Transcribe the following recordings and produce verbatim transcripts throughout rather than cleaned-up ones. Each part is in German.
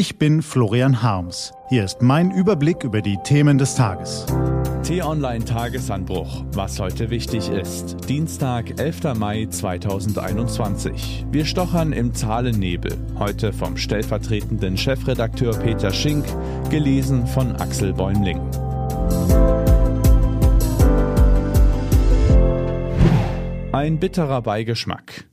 Ich bin Florian Harms. Hier ist mein Überblick über die Themen des Tages. T-Online-Tagesanbruch. Was heute wichtig ist. Dienstag, elfter Mai zweitausendeinundzwanzig. Wir stochern im Zahlennebel. Heute vom stellvertretenden Chefredakteur Peter Schink, gelesen von Axel Bäumling. Ein bitterer Beigeschmack.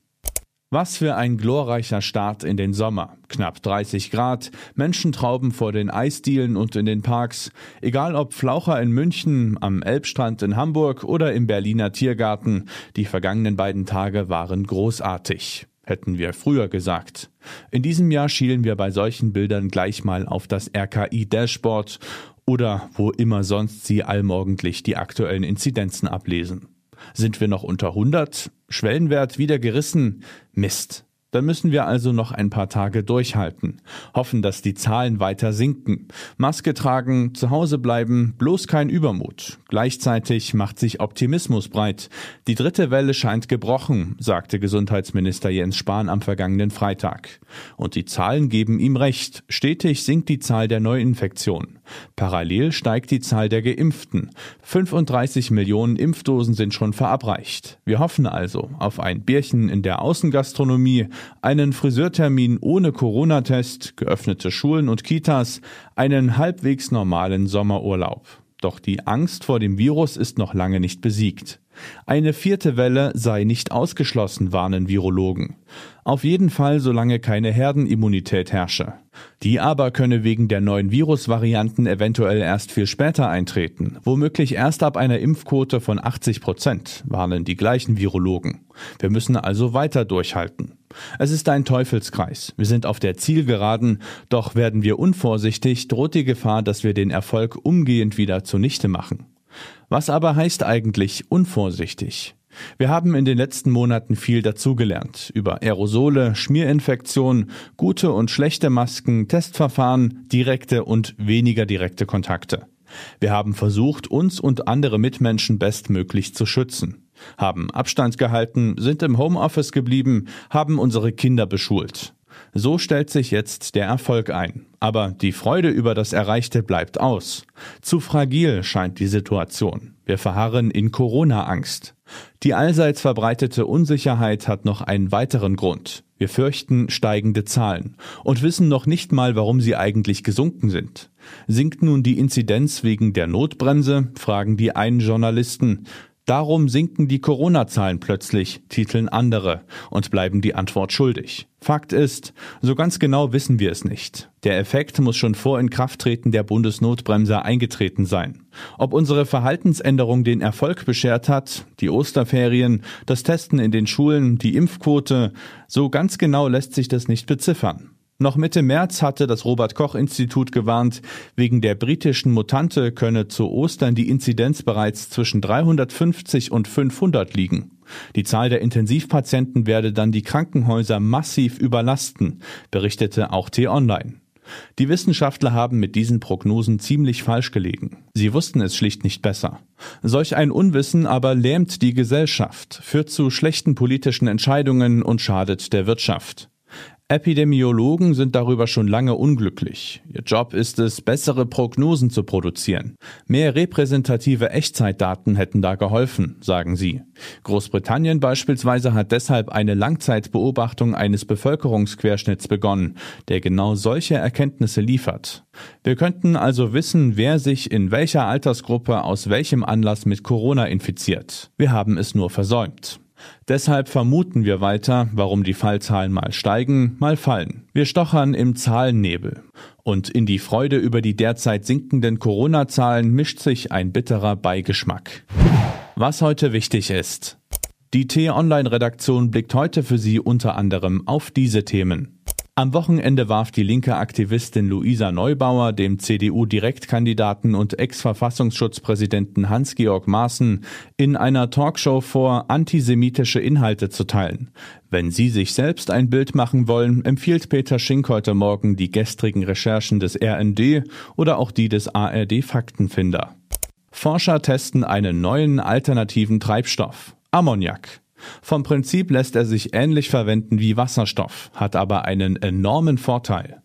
Was für ein glorreicher Start in den Sommer. Knapp dreißig Grad, Menschen trauben vor den Eisdielen und in den Parks. Egal ob Flaucher in München, am Elbstrand in Hamburg oder im Berliner Tiergarten, die vergangenen beiden Tage waren großartig. Hätten wir früher gesagt. In diesem Jahr schielen wir bei solchen Bildern gleich mal auf das R K I-Dashboard oder wo immer sonst Sie allmorgendlich die aktuellen Inzidenzen ablesen. Sind wir noch unter hundert? Schwellenwert wieder gerissen? Mist. Dann müssen wir also noch ein paar Tage durchhalten. Hoffen, dass die Zahlen weiter sinken. Maske tragen, zu Hause bleiben, bloß kein Übermut. Gleichzeitig macht sich Optimismus breit. Die dritte Welle scheint gebrochen, sagte Gesundheitsminister Jens Spahn am vergangenen Freitag. Und die Zahlen geben ihm recht. Stetig sinkt die Zahl der Neuinfektionen. Parallel steigt die Zahl der Geimpften. fünfunddreißig Millionen Impfdosen sind schon verabreicht. Wir hoffen also auf ein Bierchen in der Außengastronomie, einen Friseurtermin ohne Corona-Test, geöffnete Schulen und Kitas, einen halbwegs normalen Sommerurlaub. Doch die Angst vor dem Virus ist noch lange nicht besiegt. Eine vierte Welle sei nicht ausgeschlossen, warnen Virologen. Auf jeden Fall, solange keine Herdenimmunität herrsche. Die aber könne wegen der neuen Virusvarianten eventuell erst viel später eintreten, womöglich erst ab einer Impfquote von achtzig Prozent, warnen die gleichen Virologen. Wir müssen also weiter durchhalten. Es ist ein Teufelskreis. Wir sind auf der Zielgeraden, doch werden wir unvorsichtig, droht die Gefahr, dass wir den Erfolg umgehend wieder zunichte machen. Was aber heißt eigentlich unvorsichtig? Wir haben in den letzten Monaten viel dazugelernt. Über Aerosole, Schmierinfektionen, gute und schlechte Masken, Testverfahren, direkte und weniger direkte Kontakte. Wir haben versucht, uns und andere Mitmenschen bestmöglich zu schützen. Haben Abstand gehalten, sind im Homeoffice geblieben, haben unsere Kinder beschult. So stellt sich jetzt der Erfolg ein. Aber die Freude über das Erreichte bleibt aus. Zu fragil scheint die Situation. Wir verharren in Corona-Angst. Die allseits verbreitete Unsicherheit hat noch einen weiteren Grund. Wir fürchten steigende Zahlen und wissen noch nicht mal, warum sie eigentlich gesunken sind. Sinkt nun die Inzidenz wegen der Notbremse, fragen die einen Journalisten. Darum sinken die Corona-Zahlen plötzlich, titeln andere und bleiben die Antwort schuldig. Fakt ist, so ganz genau wissen wir es nicht. Der Effekt muss schon vor Inkrafttreten der Bundesnotbremse eingetreten sein. Ob unsere Verhaltensänderung den Erfolg beschert hat, die Osterferien, das Testen in den Schulen, die Impfquote, so ganz genau lässt sich das nicht beziffern. Noch Mitte März hatte das Robert-Koch-Institut gewarnt, wegen der britischen Mutante könne zu Ostern die Inzidenz bereits zwischen dreihundertfünfzig und fünfhundert liegen. Die Zahl der Intensivpatienten werde dann die Krankenhäuser massiv überlasten, berichtete auch T-Online. Die Wissenschaftler haben mit diesen Prognosen ziemlich falsch gelegen. Sie wussten es schlicht nicht besser. Solch ein Unwissen aber lähmt die Gesellschaft, führt zu schlechten politischen Entscheidungen und schadet der Wirtschaft. Epidemiologen sind darüber schon lange unglücklich. Ihr Job ist es, bessere Prognosen zu produzieren. Mehr repräsentative Echtzeitdaten hätten da geholfen, sagen sie. Großbritannien beispielsweise hat deshalb eine Langzeitbeobachtung eines Bevölkerungsquerschnitts begonnen, der genau solche Erkenntnisse liefert. Wir könnten also wissen, wer sich in welcher Altersgruppe aus welchem Anlass mit Corona infiziert. Wir haben es nur versäumt. Deshalb vermuten wir weiter, warum die Fallzahlen mal steigen, mal fallen. Wir stochern im Zahlennebel. Und in die Freude über die derzeit sinkenden Corona-Zahlen mischt sich ein bitterer Beigeschmack. Was heute wichtig ist. Die T-Online-Redaktion blickt heute für Sie unter anderem auf diese Themen. Am Wochenende warf die linke Aktivistin Luisa Neubauer dem C D U-Direktkandidaten und Ex-Verfassungsschutzpräsidenten Hans-Georg Maaßen in einer Talkshow vor, antisemitische Inhalte zu teilen. Wenn Sie sich selbst ein Bild machen wollen, empfiehlt Peter Schink heute Morgen die gestrigen Recherchen des R N D oder auch die des A R D-Faktenfinder. Forscher testen einen neuen alternativen Treibstoff, Ammoniak. Vom Prinzip lässt er sich ähnlich verwenden wie Wasserstoff, hat aber einen enormen Vorteil.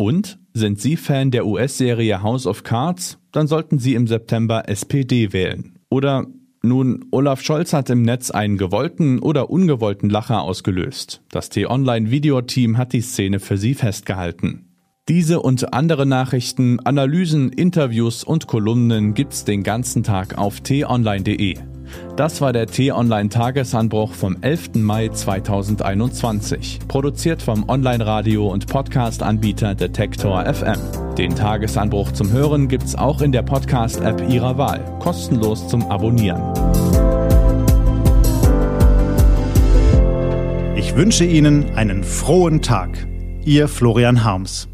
Und sind Sie Fan der U S-Serie House of Cards? Dann sollten Sie im September S P D wählen. Oder nun, Olaf Scholz hat im Netz einen gewollten oder ungewollten Lacher ausgelöst. Das T-Online-Videoteam hat die Szene für Sie festgehalten. Diese und andere Nachrichten, Analysen, Interviews und Kolumnen gibt's den ganzen Tag auf t-online.de. Das war der T-Online-Tagesanbruch vom elften Mai zweitausendeinundzwanzig, produziert vom Online-Radio- und Podcast-Anbieter Detektor F M. Den Tagesanbruch zum Hören gibt's auch in der Podcast-App Ihrer Wahl, kostenlos zum Abonnieren. Ich wünsche Ihnen einen frohen Tag. Ihr Florian Harms.